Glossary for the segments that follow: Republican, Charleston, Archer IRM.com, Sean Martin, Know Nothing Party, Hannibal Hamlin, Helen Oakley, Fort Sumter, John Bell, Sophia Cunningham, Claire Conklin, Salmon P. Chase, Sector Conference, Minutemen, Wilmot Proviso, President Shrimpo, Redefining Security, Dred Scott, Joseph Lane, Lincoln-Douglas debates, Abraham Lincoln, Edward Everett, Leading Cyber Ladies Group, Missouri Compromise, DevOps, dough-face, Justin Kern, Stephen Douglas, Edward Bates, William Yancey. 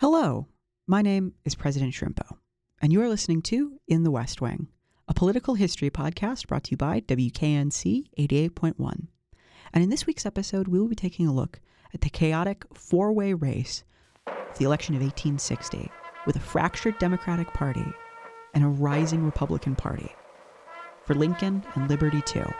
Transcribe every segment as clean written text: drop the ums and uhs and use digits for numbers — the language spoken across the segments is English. Hello, my name is President Shrimpo, and you are listening to In the West Wing, a political history podcast brought to you by WKNC 88.1. And in this week's episode, we will be taking a look at the chaotic four-way race of the election of 1860, with a fractured Democratic Party and a rising Republican Party, for Lincoln and liberty too.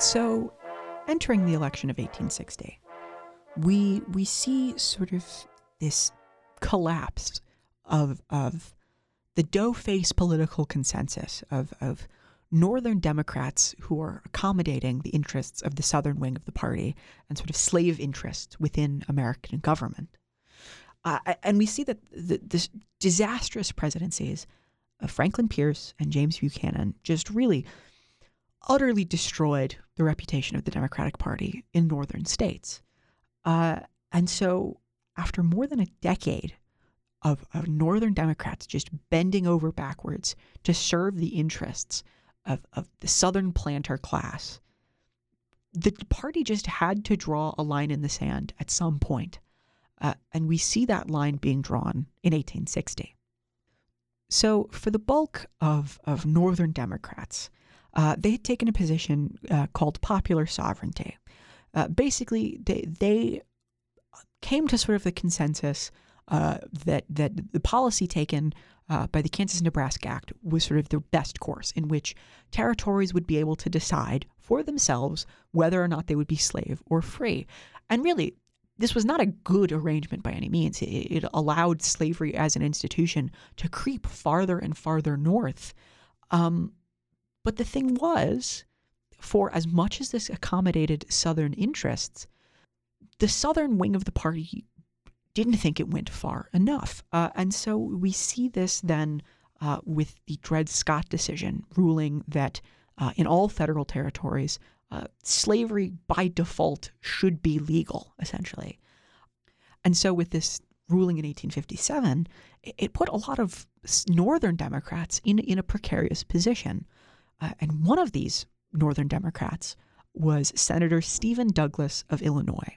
So, entering the election of 1860, we see sort of this collapse of the dough-face political consensus of Northern Democrats who are accommodating the interests of the Southern wing of the party and sort of slave interests within American government. And we see that the disastrous presidencies of Franklin Pierce and James Buchanan just really utterly destroyed the reputation of the Democratic Party in northern states. And so after more than a decade of northern Democrats just bending over backwards to serve the interests of the southern planter class, the party just had to draw a line in the sand at some point. And we see that line being drawn in 1860. So for the bulk of northern Democrats, they had taken a position called popular sovereignty. Basically, they came to sort of the consensus that the policy taken by the Kansas-Nebraska Act was sort of the best course, in which territories would be able to decide for themselves whether or not they would be slave or free. And really, this was not a good arrangement by any means. It allowed slavery as an institution to creep farther and farther north. But the thing was, for as much as this accommodated Southern interests, the Southern wing of the party didn't think it went far enough. And so we see this then with the Dred Scott decision ruling that in all federal territories, slavery by default should be legal, essentially. And so with this ruling in 1857, it put a lot of Northern Democrats in a precarious position. And one of these Northern Democrats was Senator Stephen Douglas of Illinois,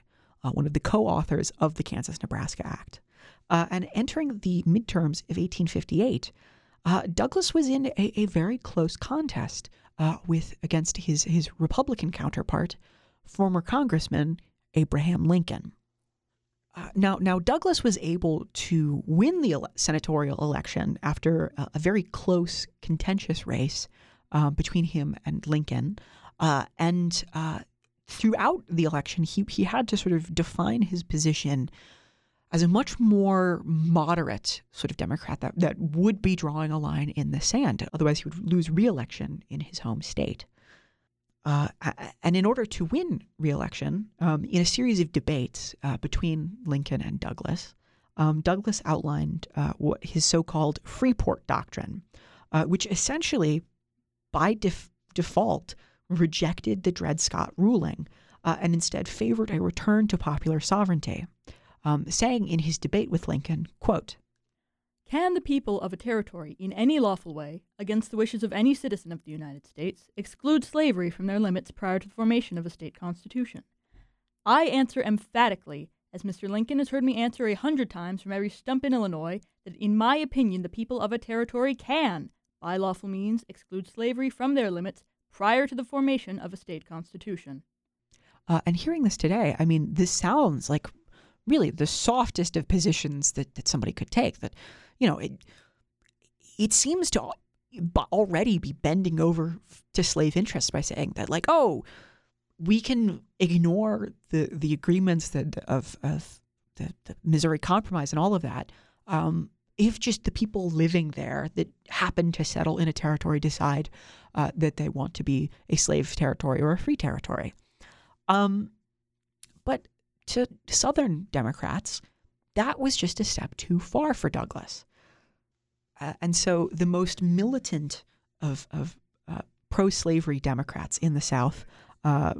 one of the co-authors of the Kansas-Nebraska Act. And entering the midterms of 1858, Douglas was in a very close contest against his Republican counterpart, former Congressman Abraham Lincoln. Now Douglas was able to win the senatorial election after a very close, contentious race between him and Lincoln. And throughout the election, he had to sort of define his position as a much more moderate sort of Democrat that would be drawing a line in the sand. Otherwise, he would lose re-election in his home state. And in order to win re-election, in a series of debates between Lincoln and Douglas, Douglas outlined what his so-called Freeport Doctrine, which essentially by default, rejected the Dred Scott ruling and instead favored a return to popular sovereignty, saying in his debate with Lincoln, quote, "Can the people of a territory in any lawful way, against the wishes of any citizen of the United States, exclude slavery from their limits prior to the formation of a state constitution? I answer emphatically, as Mr. Lincoln has heard me answer 100 times from every stump in Illinois, that in my opinion the people of a territory can, by lawful means, exclude slavery from their limits prior to the formation of a state constitution." And hearing this today, I mean, this sounds like really the softest of positions that somebody could take. That, you know, it seems to already be bending over to slave interests by saying that, like, oh, we can ignore the agreements that of the Missouri Compromise and all of that. If just the people living there that happen to settle in a territory decide that they want to be a slave territory or a free territory. But to Southern Democrats, that was just a step too far for Douglas. And so the most militant of pro-slavery Democrats in the South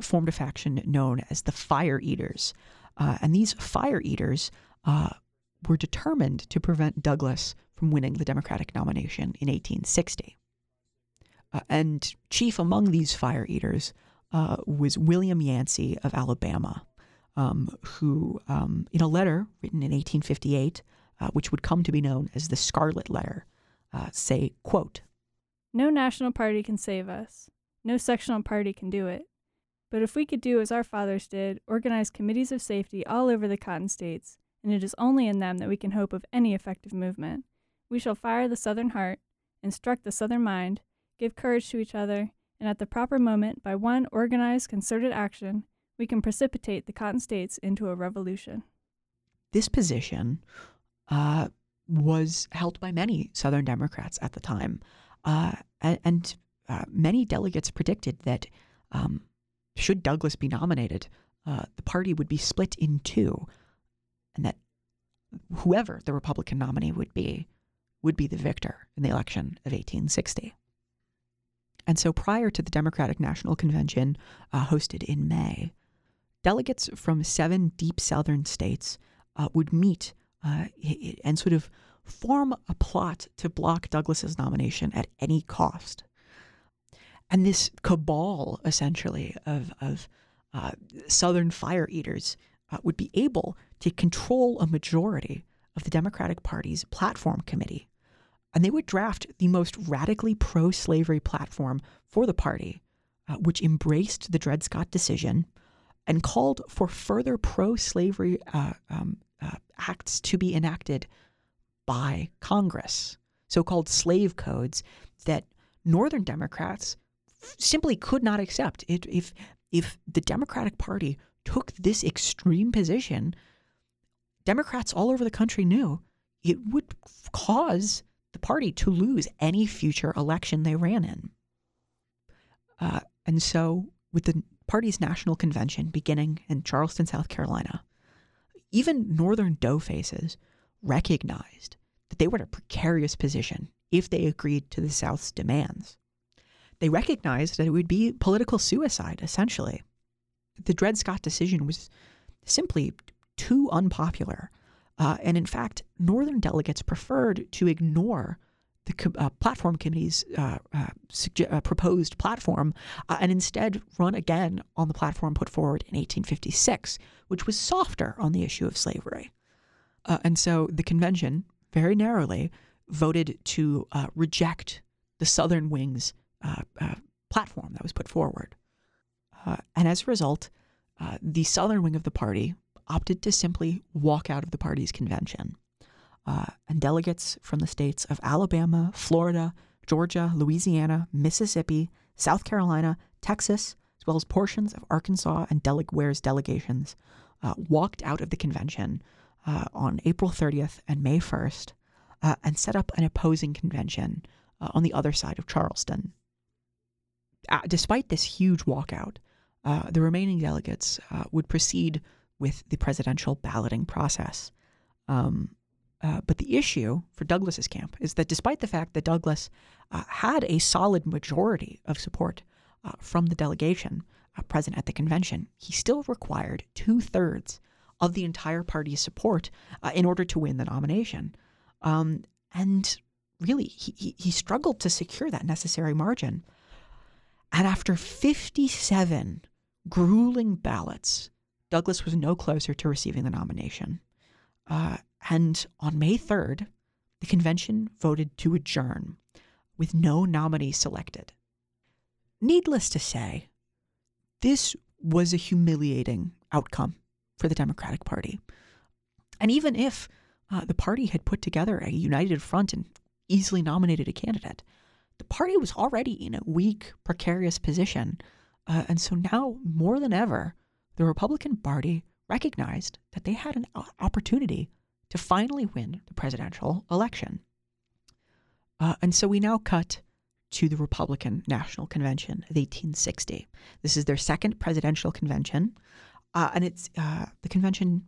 formed a faction known as the Fire Eaters. And these Fire Eaters were determined to prevent Douglas from winning the Democratic nomination in 1860. And chief among these fire eaters was William Yancey of Alabama, who, in a letter written in 1858, which would come to be known as the Scarlet Letter, say, quote, "No national party can save us. No sectional party can do it. But if we could do as our fathers did, organize committees of safety all over the cotton states, and it is only in them that we can hope of any effective movement, we shall fire the Southern heart, instruct the Southern mind, give courage to each other, and at the proper moment, by one organized, concerted action, we can precipitate the cotton states into a revolution." This position was held by many Southern Democrats at the time, and many delegates predicted that should Douglas be nominated, the party would be split in two, and that whoever the Republican nominee would be the victor in the election of 1860. And so prior to the Democratic National Convention hosted in May, delegates from 7 deep Southern states would meet and sort of form a plot to block Douglas's nomination at any cost. And this cabal, essentially, of Southern fire eaters would be able to control a majority of the Democratic Party's platform committee. And they would draft the most radically pro-slavery platform for the party, which embraced the Dred Scott decision and called for further pro-slavery acts to be enacted by Congress, so-called slave codes that Northern Democrats simply could not accept. If the Democratic Party took this extreme position, Democrats all over the country knew it would cause the party to lose any future election they ran in. And so with the party's national convention beginning in Charleston, South Carolina, even Northern doughfaces recognized that they were in a precarious position if they agreed to the South's demands. They recognized that it would be political suicide, essentially. The Dred Scott decision was simply too unpopular. And in fact, Northern delegates preferred to ignore the platform committee's proposed platform and instead run again on the platform put forward in 1856, which was softer on the issue of slavery. And so the convention, very narrowly, voted to reject the Southern wing's platform that was put forward. And as a result, the Southern wing of the party opted to simply walk out of the party's convention. And delegates from the states of Alabama, Florida, Georgia, Louisiana, Mississippi, South Carolina, Texas, as well as portions of Arkansas and Delaware's delegations, walked out of the convention on April 30th and May 1st and set up an opposing convention on the other side of Charleston. Despite this huge walkout, the remaining delegates would proceed with the presidential balloting process. But the issue for Douglas's camp is that despite the fact that Douglas had a solid majority of support from the delegation present at the convention, he still required 2/3 of the entire party's support in order to win the nomination. And really, he struggled to secure that necessary margin. And after 57 grueling ballots, Douglas was no closer to receiving the nomination. And on May 3rd, the convention voted to adjourn with no nominee selected. Needless to say, this was a humiliating outcome for the Democratic Party. And even if the party had put together a united front and easily nominated a candidate, the party was already in a weak, precarious position. And so now, more than ever, the Republican Party recognized that they had an opportunity to finally win the presidential election. And so we now cut to the Republican National Convention of 1860. This is their second presidential convention, and it's the convention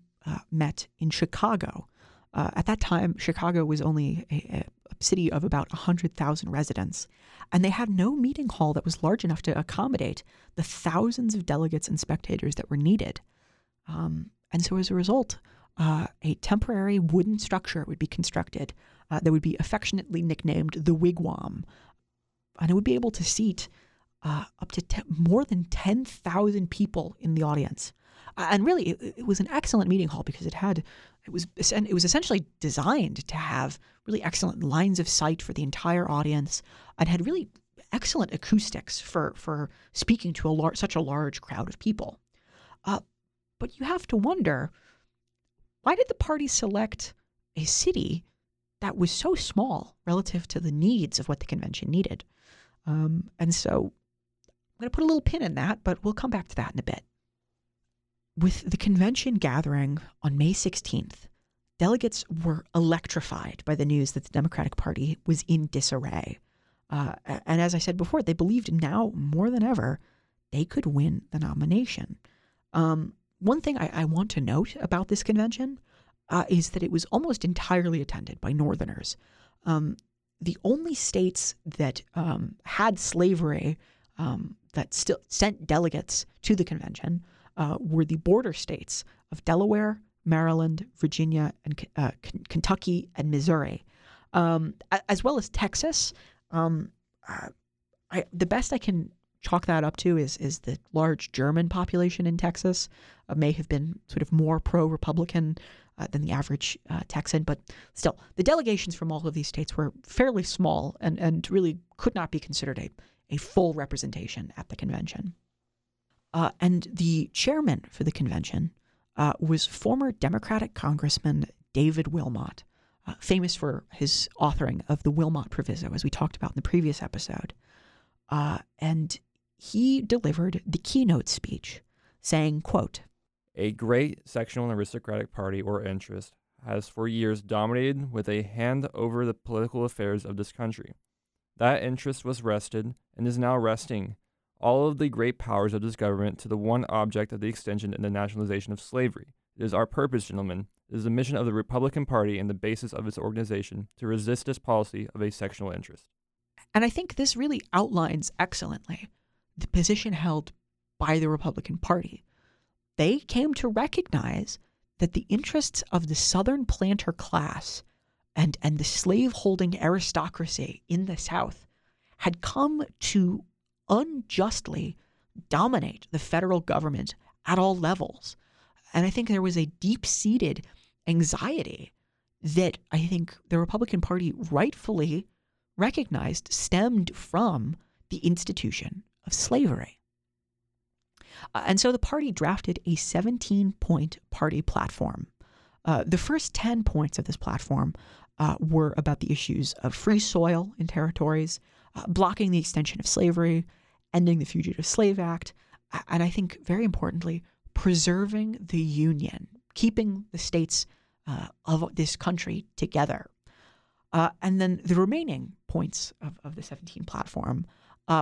met in Chicago. At that time, Chicago was only a city of about 100,000 residents, and they had no meeting hall that was large enough to accommodate the thousands of delegates and spectators that were needed. And so as a result, a temporary wooden structure would be constructed that would be affectionately nicknamed the Wigwam. And it would be able to seat up to more than 10,000 people in the audience. And really, it was an excellent meeting hall because it was essentially designed to have really excellent lines of sight for the entire audience and had really excellent acoustics for speaking to such a large crowd of people. But you have to wonder, why did the party select a city that was so small relative to the needs of what the convention needed? And so I'm going to put a little pin in that, but we'll come back to that in a bit. With the convention gathering on May 16th, delegates were electrified by the news that the Democratic Party was in disarray. And as I said before, they believed now more than ever they could win the nomination. One thing I want to note about this convention is that it was almost entirely attended by Northerners. The only states that had slavery that still sent delegates to the convention were the border states of Delaware, Maryland, Virginia, and Kentucky and Missouri, as well as Texas. The best I can chalk that up to is the large German population in Texas may have been sort of more pro-Republican than the average Texan, but still, the delegations from all of these states were fairly small and really could not be considered a full representation at the convention. And the chairman for the convention was former Democratic Congressman David Wilmot, famous for his authoring of the Wilmot Proviso, as we talked about in the previous episode. And he delivered the keynote speech saying, quote, "A great sectional and aristocratic party or interest has for years dominated with a hand over the political affairs of this country. That interest was wrested and is now resting all of the great powers of this government to the one object of the extension and the nationalization of slavery. It is our purpose, gentlemen, it is the mission of the Republican Party and the basis of its organization to resist this policy of a sectional interest." And I think this really outlines excellently the position held by the Republican Party. They came to recognize that the interests of the Southern planter class and the slave-holding aristocracy in the South had come to unjustly dominate the federal government at all levels. And I think there was a deep-seated anxiety that I think the Republican Party rightfully recognized stemmed from the institution of slavery. And so the party drafted a 17-point party platform. The first 10 points of this platform were about the issues of free soil in territories, blocking the extension of slavery, ending the Fugitive Slave Act, and I think, very importantly, preserving the Union, keeping the states of this country together. And then the remaining points of the 17 platform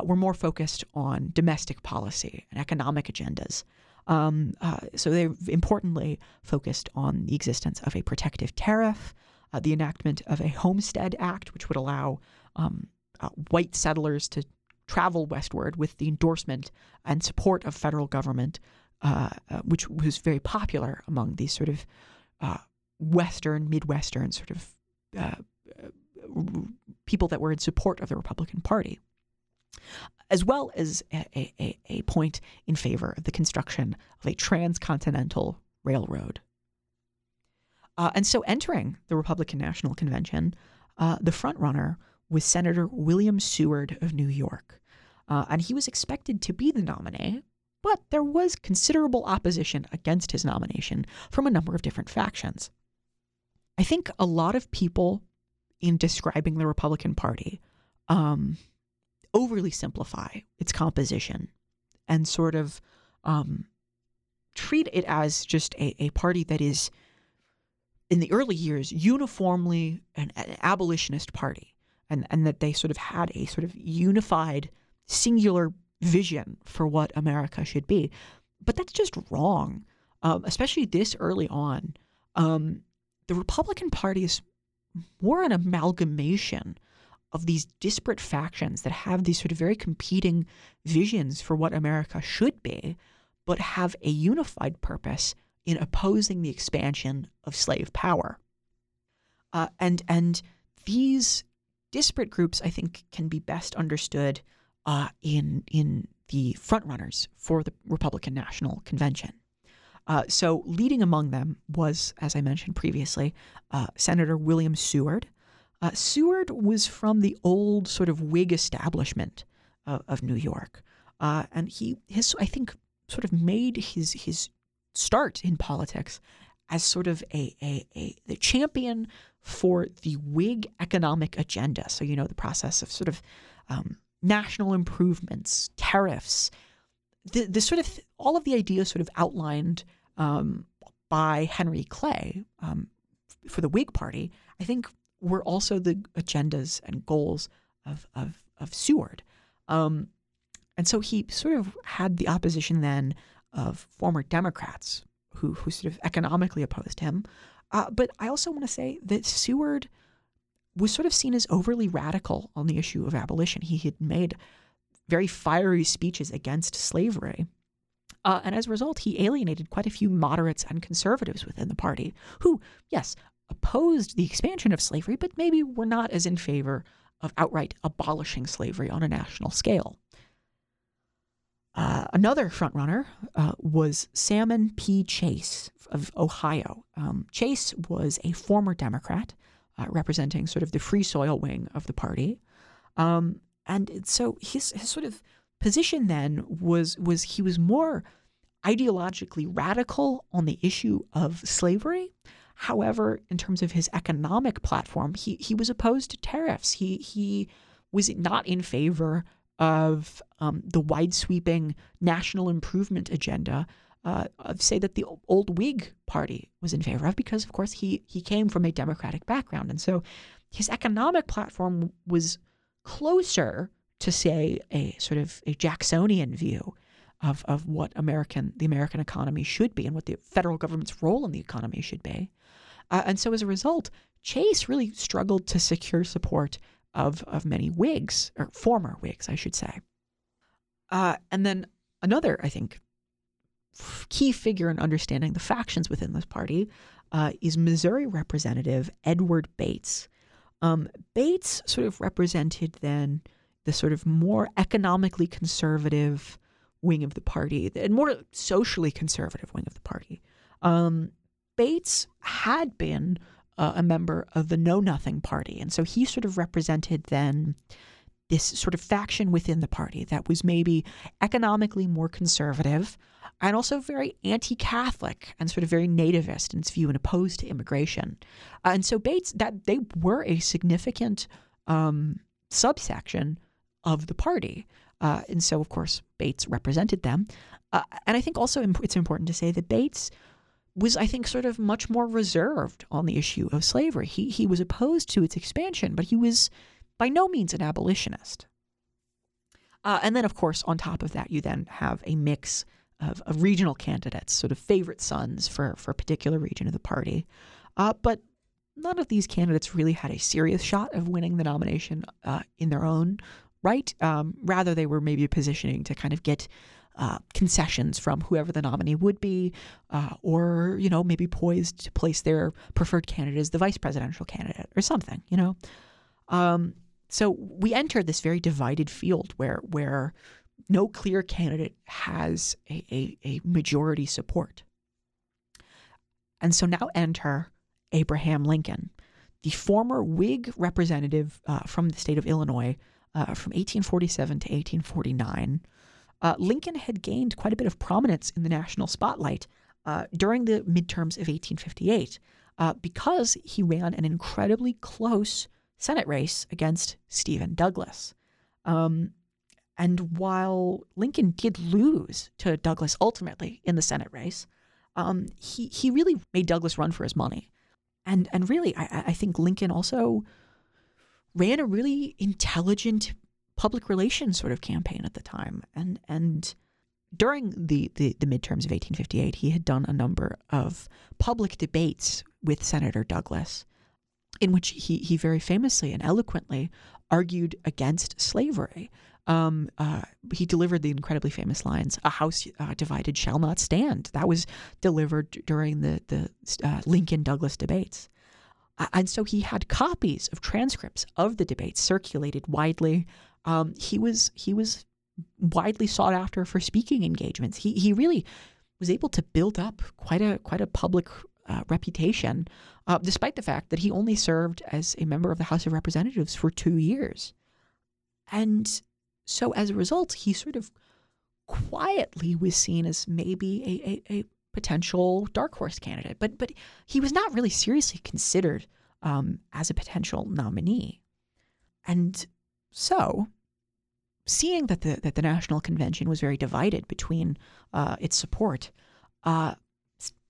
were more focused on domestic policy and economic agendas. So they importantly focused on the existence of a protective tariff, the enactment of a Homestead Act, which would allow white settlers to travel westward with the endorsement and support of federal government, which was very popular among these sort of Western, Midwestern sort of people that were in support of the Republican Party, as well as a point in favor of the construction of a transcontinental railroad. And so entering the Republican National Convention, the frontrunner was Senator William Seward of New York. And he was expected to be the nominee, but there was considerable opposition against his nomination from a number of different factions. I think a lot of people in describing the Republican Party overly simplify its composition and sort of treat it as just a party that is, in the early years, uniformly an abolitionist party. And that they sort of had a sort of unified, singular vision for what America should be. But that's just wrong, especially this early on. The Republican Party is more an amalgamation of these disparate factions that have these sort of very competing visions for what America should be, but have a unified purpose in opposing the expansion of slave power. And these disparate groups, I think, can be best understood in the frontrunners for the Republican National Convention. So leading among them was, as I mentioned previously, Senator William Seward. Seward was from the old sort of Whig establishment of New York, and his I think sort of made his start in politics as sort of the champion for the Whig economic agenda. So, you know, the process of sort of national improvements, tariffs, the sort of all of the ideas sort of outlined by Henry Clay for the Whig Party, I think were also the agendas and goals of Seward. And so he sort of had the opposition then of former Democrats who sort of economically opposed him. But I also want to say that Seward was sort of seen as overly radical on the issue of abolition. He had made very fiery speeches against slavery. And as a result, he alienated quite a few moderates and conservatives within the party who, yes, opposed the expansion of slavery, but maybe were not as in favor of outright abolishing slavery on a national scale. Another frontrunner was Salmon P. Chase of Ohio. Chase was a former Democrat representing sort of the free soil wing of the party. And so his sort of position then was he was more ideologically radical on the issue of slavery. However, in terms of his economic platform, he was opposed to tariffs. He was not in favor of the wide-sweeping national improvement agenda of, say, that the old Whig Party was in favor of, because, of course, he came from a Democratic background. And so his economic platform was closer to, say, a sort of a Jacksonian view of what the American economy should be and what the federal government's role in the economy should be. And so as a result, Chase really struggled to secure support of many Whigs, or former Whigs, I should say. And then another, I think, key figure in understanding the factions within this party is Missouri Representative Edward Bates. Bates sort of represented then the sort of more economically conservative wing of the party, the more socially conservative wing of the party. Bates had been a member of the Know Nothing Party. And so he sort of represented then this sort of faction within the party that was maybe economically more conservative and also very anti-Catholic and sort of very nativist in its view and opposed to immigration. And so Bates, that they were a significant subsection of the party. And so, of course, Bates represented them. And I think also it's important to say that Bates was, I think, sort of much more reserved on the issue of slavery. He was opposed to its expansion, but he was by no means an abolitionist. And then, of course, on top of that, you then have a mix of regional candidates, sort of favorite sons for a particular region of the party. But none of these candidates really had a serious shot of winning the nomination in their own right. Rather, they were maybe positioning to kind of get concessions from whoever the nominee would be, or, you know, maybe poised to place their preferred candidate as the vice presidential candidate or something, you know. So we enter this very divided field where no clear candidate has a majority support. And so now enter Abraham Lincoln, the former Whig representative from the state of Illinois from 1847 to 1849. Lincoln had gained quite a bit of prominence in the national spotlight during the midterms of 1858 because he ran an incredibly close Senate race against Stephen Douglas. And while Lincoln did lose to Douglas ultimately in the Senate race, he really made Douglas run for his money. And really, I think Lincoln also ran a really intelligent public relations sort of campaign at the time. And during the midterms of 1858, he had done a number of public debates with Senator Douglas in which he very famously and eloquently argued against slavery. He delivered the incredibly famous lines, "A house divided shall not stand." That was delivered during the Lincoln-Douglas debates. And so he had copies of transcripts of the debates circulated widely. He was widely sought after for speaking engagements. He really was able to build up quite a public reputation, despite the fact that he only served as a member of the House of Representatives for 2 years. And so as a result, he sort of quietly was seen as maybe a potential dark horse candidate, but he was not really seriously considered as a potential nominee. And so, seeing that the National Convention was very divided between its support,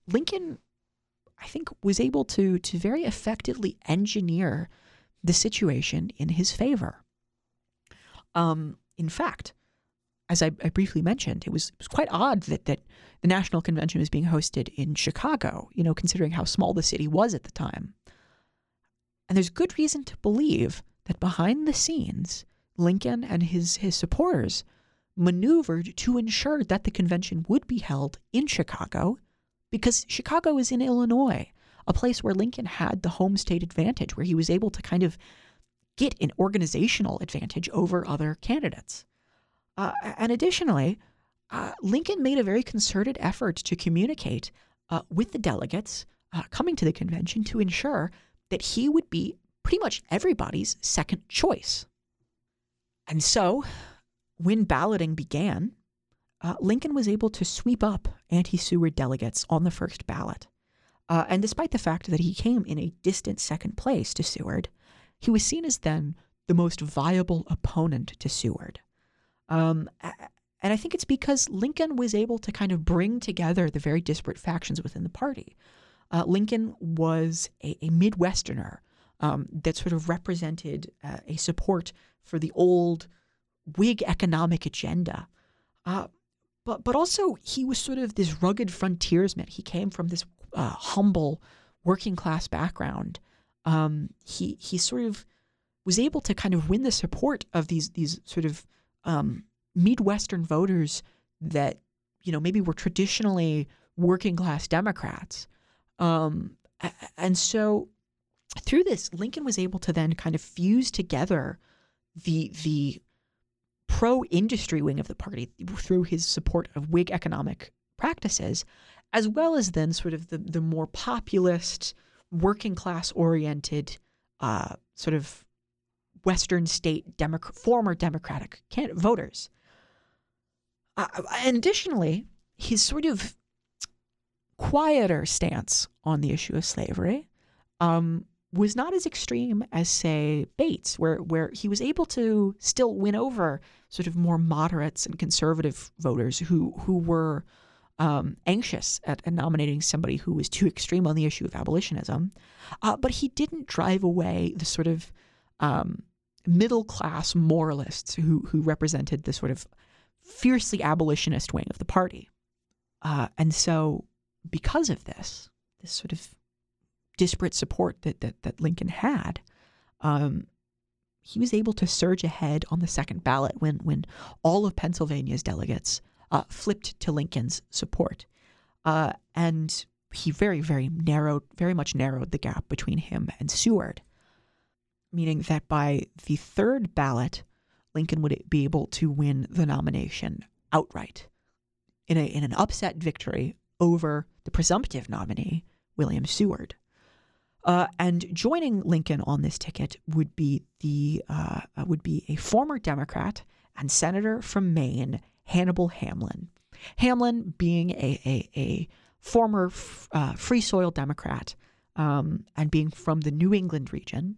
Lincoln, I think, was able to very effectively engineer the situation in his favor. In fact, as I briefly mentioned, it was quite odd that the National Convention was being hosted in Chicago, considering how small the city was at the time. And there's good reason to believe that behind the scenes, Lincoln and his supporters maneuvered to ensure that the convention would be held in Chicago, because Chicago is in Illinois, a place where Lincoln had the home state advantage, where he was able to kind of get an organizational advantage over other candidates. And additionally, Lincoln made a very concerted effort to communicate with the delegates coming to the convention to ensure that he would be pretty much everybody's second choice. And so, when balloting began, Lincoln was able to sweep up anti-Seward delegates on the first ballot. And despite the fact that he came in a distant second place to Seward, he was seen as then the most viable opponent to Seward. And I think it's because Lincoln was able to kind of bring together the very disparate factions within the party. Lincoln was a Midwesterner that sort of represented a support for the old Whig economic agenda. But also he was sort of this rugged frontiersman. He came from this humble working class background. He sort of was able to kind of win the support of these sort of Midwestern voters that, maybe were traditionally working class Democrats. And so through this, Lincoln was able to then kind of fuse together the pro-industry wing of the party through his support of Whig economic practices, as well as then sort of the more populist, working class oriented sort of Western state former Democratic voters. And additionally, his sort of quieter stance on the issue of slavery was not as extreme as, say, Bates, where he was able to still win over sort of more moderates and conservative voters who were anxious at nominating somebody who was too extreme on the issue of abolitionism. But he didn't drive away the sort of middle-class moralists who represented the sort of fiercely abolitionist wing of the party. And so because of this sort of disparate support that Lincoln had, he was able to surge ahead on the second ballot when all of Pennsylvania's delegates flipped to Lincoln's support. And he very much narrowed the gap between him and Seward, meaning that by the third ballot, Lincoln would be able to win the nomination outright in an upset victory over the presumptive nominee, William Seward. And joining Lincoln on this ticket would be a former Democrat and senator from Maine, Hannibal Hamlin. Hamlin being a former Free Soil Democrat and being from the New England region,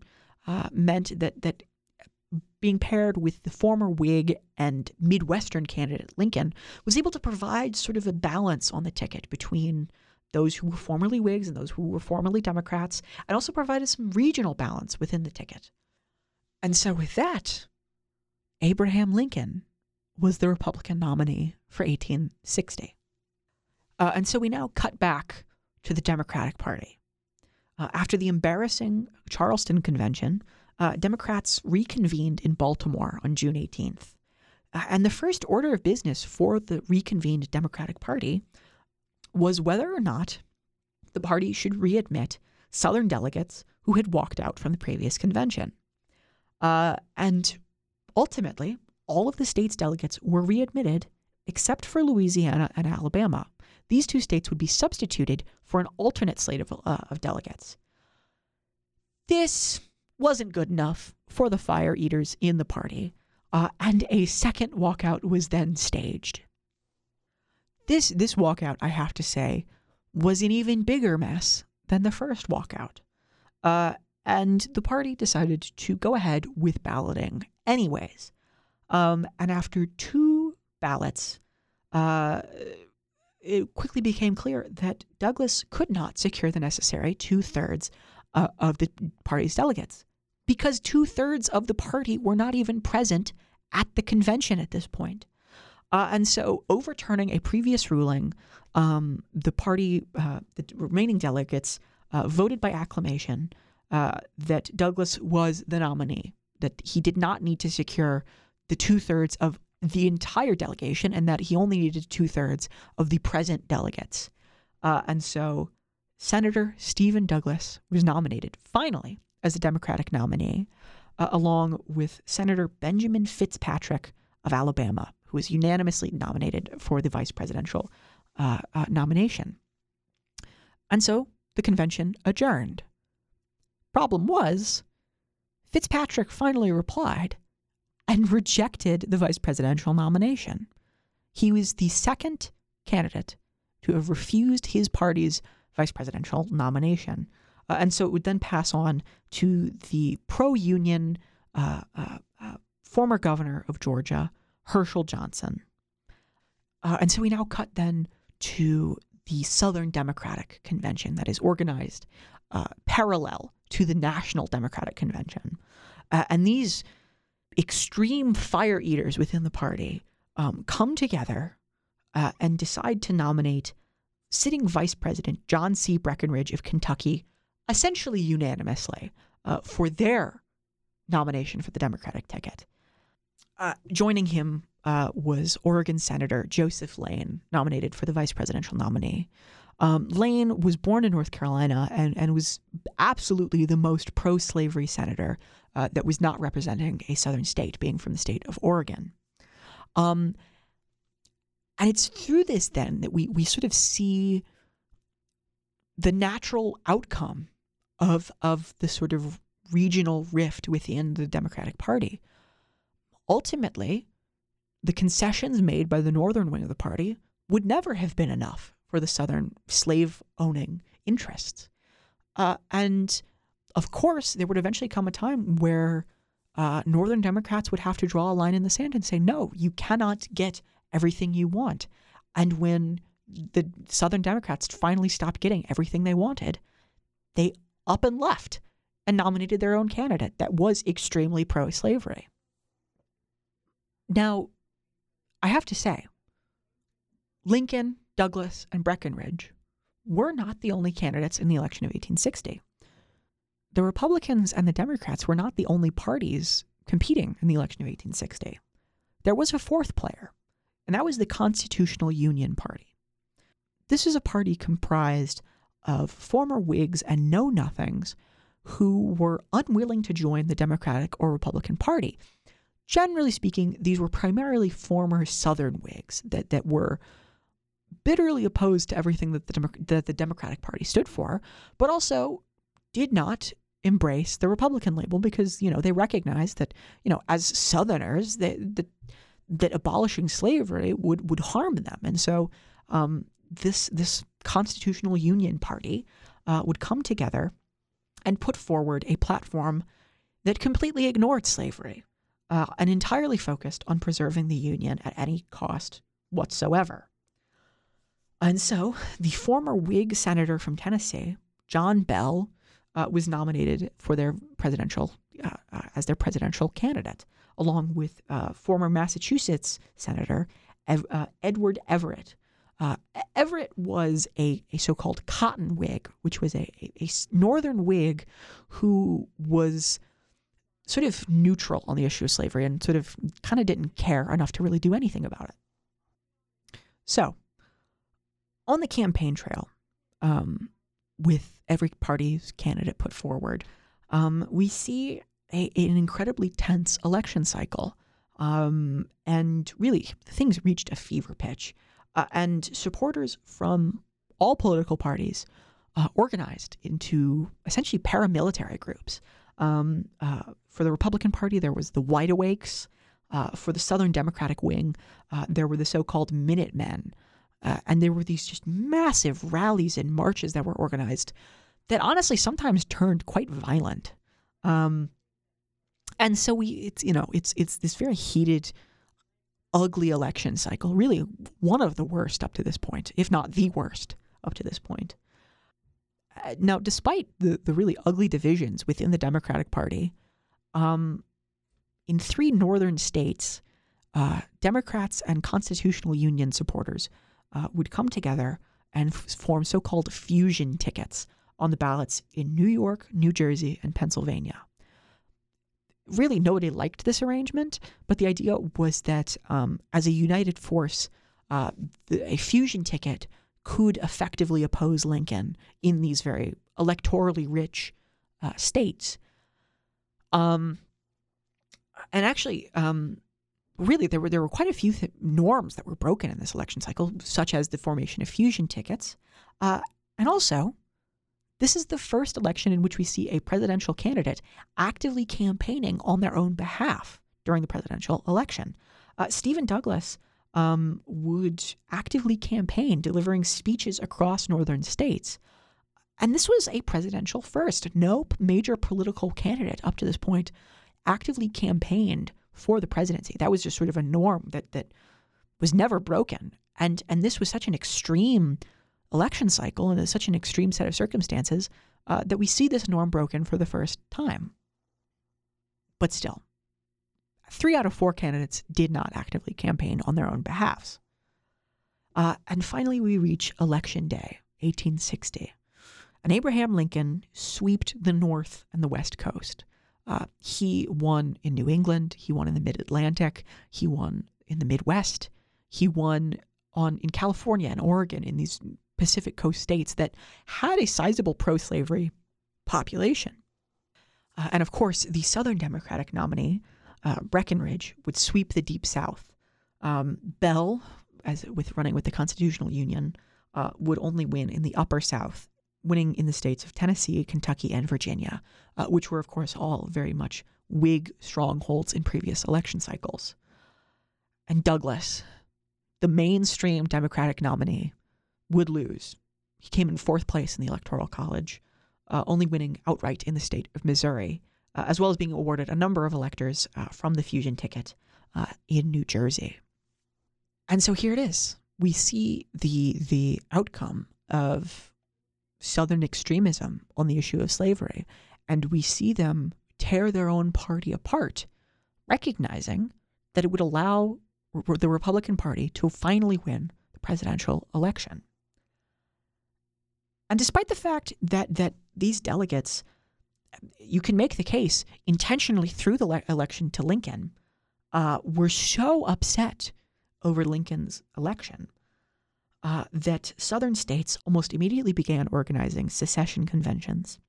meant that being paired with the former Whig and Midwestern candidate Lincoln was able to provide sort of a balance on the ticket between those who were formerly Whigs and those who were formerly Democrats, and also provided some regional balance within the ticket. And so with that, Abraham Lincoln was the Republican nominee for 1860. And so we now cut back to the Democratic Party. After the embarrassing Charleston Convention, Democrats reconvened in Baltimore on June 18th. And the first order of business for the reconvened Democratic Party was whether or not the party should readmit Southern delegates who had walked out from the previous convention. And ultimately, all of the state's delegates were readmitted except for Louisiana and Alabama. These two states would be substituted for an alternate slate of delegates. This wasn't good enough for the fire eaters in the party, and a second walkout was then staged. This walkout, I have to say, was an even bigger mess than the first walkout. And the party decided to go ahead with balloting anyways. And after two ballots, it quickly became clear that Douglas could not secure the necessary two-thirds of the party's delegates, because two-thirds of the party were not even present at the convention at this point. And so overturning a previous ruling, the party, the remaining delegates voted by acclamation that Douglas was the nominee, that he did not need to secure the two-thirds of the entire delegation and that he only needed two-thirds of the present delegates. And so Senator Stephen Douglas was nominated finally as the Democratic nominee, along with Senator Benjamin Fitzpatrick of Alabama, who was unanimously nominated for the vice presidential nomination. And so the convention adjourned. Problem was, Fitzpatrick finally replied and rejected the vice presidential nomination. He was the second candidate to have refused his party's vice presidential nomination. And so it would then pass on to the pro-union former governor of Georgia, Herschel Johnson. And so we now cut then to the Southern Democratic Convention that is organized parallel to the National Democratic Convention. And these extreme fire eaters within the party come together and decide to nominate sitting Vice President John C. Breckinridge of Kentucky, essentially unanimously, for their nomination for the Democratic ticket. Joining him was Oregon Senator Joseph Lane, nominated for the vice presidential nominee. Lane was born in North Carolina and was absolutely the most pro-slavery senator that was not representing a southern state, being from the state of Oregon. And it's through this then that we sort of see the natural outcome of the sort of regional rift within the Democratic Party. Ultimately, the concessions made by the northern wing of the party would never have been enough for the southern slave-owning interests. And, of course, there would eventually come a time where northern Democrats would have to draw a line in the sand and say, no, you cannot get everything you want. And when the southern Democrats finally stopped getting everything they wanted, they up and left and nominated their own candidate that was extremely pro-slavery. Now, I have to say, Lincoln, Douglas, and Breckinridge were not the only candidates in the election of 1860. The Republicans and the Democrats were not the only parties competing in the election of 1860. There was a fourth player, and that was the Constitutional Union Party. This is a party comprised of former Whigs and Know Nothings who were unwilling to join the Democratic or Republican Party. Generally speaking, these were primarily former Southern Whigs that were bitterly opposed to everything that the Democratic Party stood for, but also did not embrace the Republican label because, you know, they recognized that, you know, as Southerners, that abolishing slavery would harm them. And so this Constitutional Union Party would come together and put forward a platform that completely ignored slavery and entirely focused on preserving the Union at any cost whatsoever. And so the former Whig senator from Tennessee, John Bell, was nominated for their presidential candidate, along with former Massachusetts Senator Edward Everett. Everett was a so-called Cotton Whig, which was a northern Whig who was sort of neutral on the issue of slavery and sort of kind of didn't care enough to really do anything about it. So on the campaign trail, with every party's candidate put forward, we see an incredibly tense election cycle. And really, things reached a fever pitch. And supporters from all political parties organized into essentially paramilitary groups. For the Republican Party, there was the Wide Awakes. For the Southern Democratic Wing, there were the so-called Minutemen. And there were these just massive rallies and marches that were organized that honestly sometimes turned quite violent. And so it's this very heated, ugly election cycle, really one of the worst up to this point, if not the worst up to this point. Now, despite the really ugly divisions within the Democratic Party, in three northern states, Democrats and Constitutional Union supporters would come together and form so-called fusion tickets on the ballots in New York, New Jersey, and Pennsylvania. Really, nobody liked this arrangement, but the idea was that as a united force, a fusion ticket could effectively oppose Lincoln in these very electorally rich states. And actually, really, there were quite a few norms that were broken in this election cycle, such as the formation of fusion tickets. And also, this is the first election in which we see a presidential candidate actively campaigning on their own behalf during the presidential election. Stephen Douglas would actively campaign, delivering speeches across northern states. And this was a presidential first. No major political candidate up to this point actively campaigned for the presidency. That was just sort of a norm that was never broken. And this was such an extreme election cycle and such an extreme set of circumstances that we see this norm broken for the first time. But still, 3 out of 4 candidates did not actively campaign on their own behalves. And finally, we reach Election Day, 1860. And Abraham Lincoln swept the North and the West Coast. He won in New England. He won in the Mid-Atlantic. He won in the Midwest. He won in California and Oregon, in these Pacific Coast states that had a sizable pro-slavery population. And of course, the Southern Democratic nominee, Breckinridge, would sweep the Deep South. Bell, running with the Constitutional Union, would only win in the Upper South, winning in the states of Tennessee, Kentucky, and Virginia, which were, of course, all very much Whig strongholds in previous election cycles. And Douglas, the mainstream Democratic nominee, would lose. He came in 4th place in the Electoral College, only winning outright in the state of Missouri, as well as being awarded a number of electors from the fusion ticket in New Jersey. And so here it is. We see the outcome of Southern extremism on the issue of slavery, and we see them tear their own party apart, recognizing that it would allow the Republican Party to finally win the presidential election. And despite the fact that these delegates, you can make the case, intentionally threw the election to Lincoln, were so upset over Lincoln's election that Southern states almost immediately began organizing secession conventions.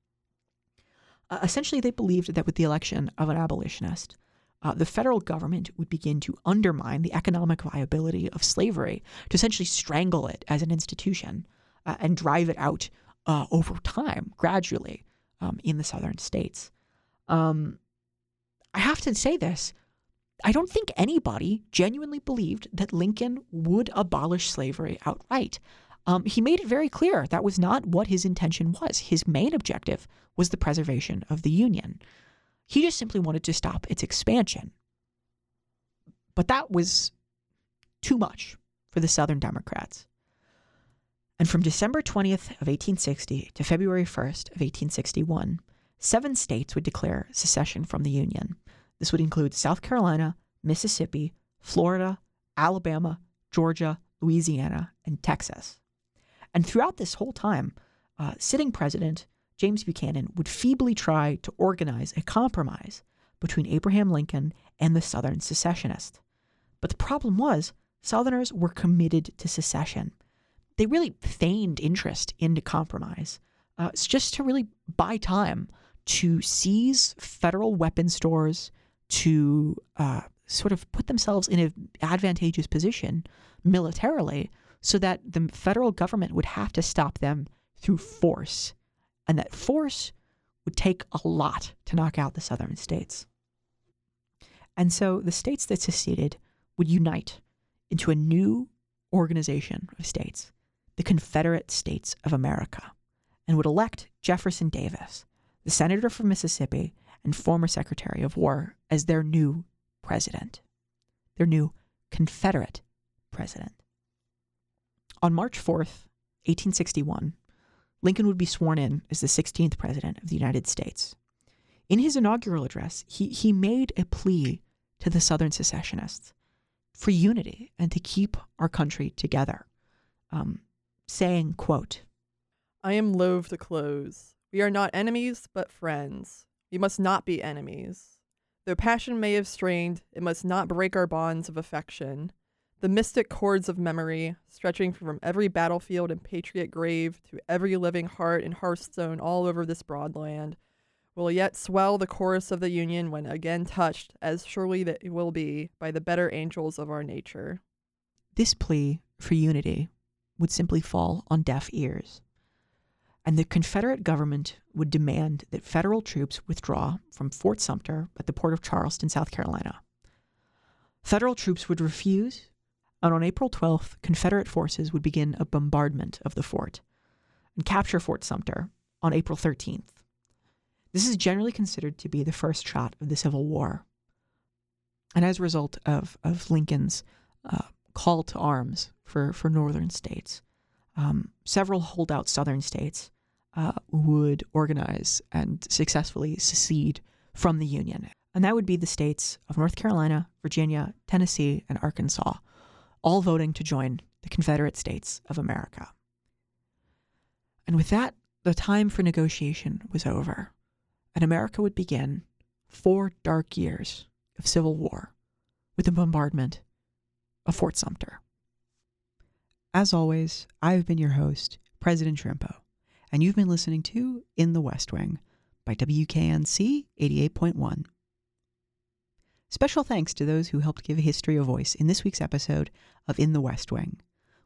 Essentially, they believed that with the election of an abolitionist, the federal government would begin to undermine the economic viability of slavery, to essentially strangle it as an institution and drive it out over time, gradually, in the southern states. I have to say this. I don't think anybody genuinely believed that Lincoln would abolish slavery outright. He made it very clear that was not what his intention was. His main objective was the preservation of the Union. He just simply wanted to stop its expansion. But that was too much for the Southern Democrats. And from December 20th of 1860 to February 1st of 1861, 7 states would declare secession from the Union. This would include South Carolina, Mississippi, Florida, Alabama, Georgia, Louisiana, and Texas. And throughout this whole time, sitting president James Buchanan would feebly try to organize a compromise, between Abraham Lincoln and the Southern secessionists. But the problem was, Southerners were committed to secession. They really feigned interest into compromise. It's just to really buy time, to seize federal weapon stores, to sort of put themselves in an advantageous position militarily so that the federal government would have to stop them through force. And that force would take a lot to knock out the Southern states. And so the states that seceded would unite into a new organization of states, the Confederate States of America, and would elect Jefferson Davis, the senator from Mississippi and former Secretary of War, as their new president, their new Confederate president. On March 4th, 1861, Lincoln would be sworn in as the 16th president of the United States. In his inaugural address, he made a plea to the Southern secessionists for unity and to keep our country together, saying, quote, "I am loath to close. We are not enemies, but friends. We must not be enemies. Though passion may have strained, it must not break our bonds of affection. The mystic cords of memory, stretching from every battlefield and patriot grave to every living heart and hearthstone all over this broad land, will yet swell the chorus of the Union when again touched, as surely that it will be, by the better angels of our nature." This plea for unity would simply fall on deaf ears, and the Confederate government would demand that federal troops withdraw from Fort Sumter at the port of Charleston, South Carolina. Federal troops would refuse, and on April 12th, Confederate forces would begin a bombardment of the fort and capture Fort Sumter on April 13th. This is generally considered to be the first shot of the Civil War. And as a result of Lincoln's call to arms for northern states, several holdout southern states would organize and successfully secede from the Union. And that would be the states of North Carolina, Virginia, Tennessee, and Arkansas, all voting to join the Confederate States of America. And with that, the time for negotiation was over, and America would begin 4 dark years of civil war with the bombardment of Fort Sumter. As always, I've been your host, President Shrimpo, and you've been listening to In the West Wing by WKNC 88.1. Special thanks to those who helped give history a voice in this week's episode of In the West Wing,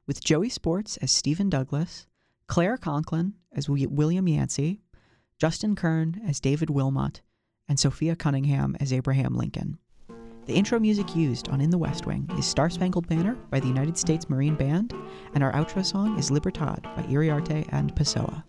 with Joey Sports as Stephen Douglas, Claire Conklin as William Yancey, Justin Kern as David Wilmot, and Sophia Cunningham as Abraham Lincoln. The intro music used on In the West Wing is Star Spangled Banner by the United States Marine Band, and our outro song is Libertad by Iriarte and Pessoa.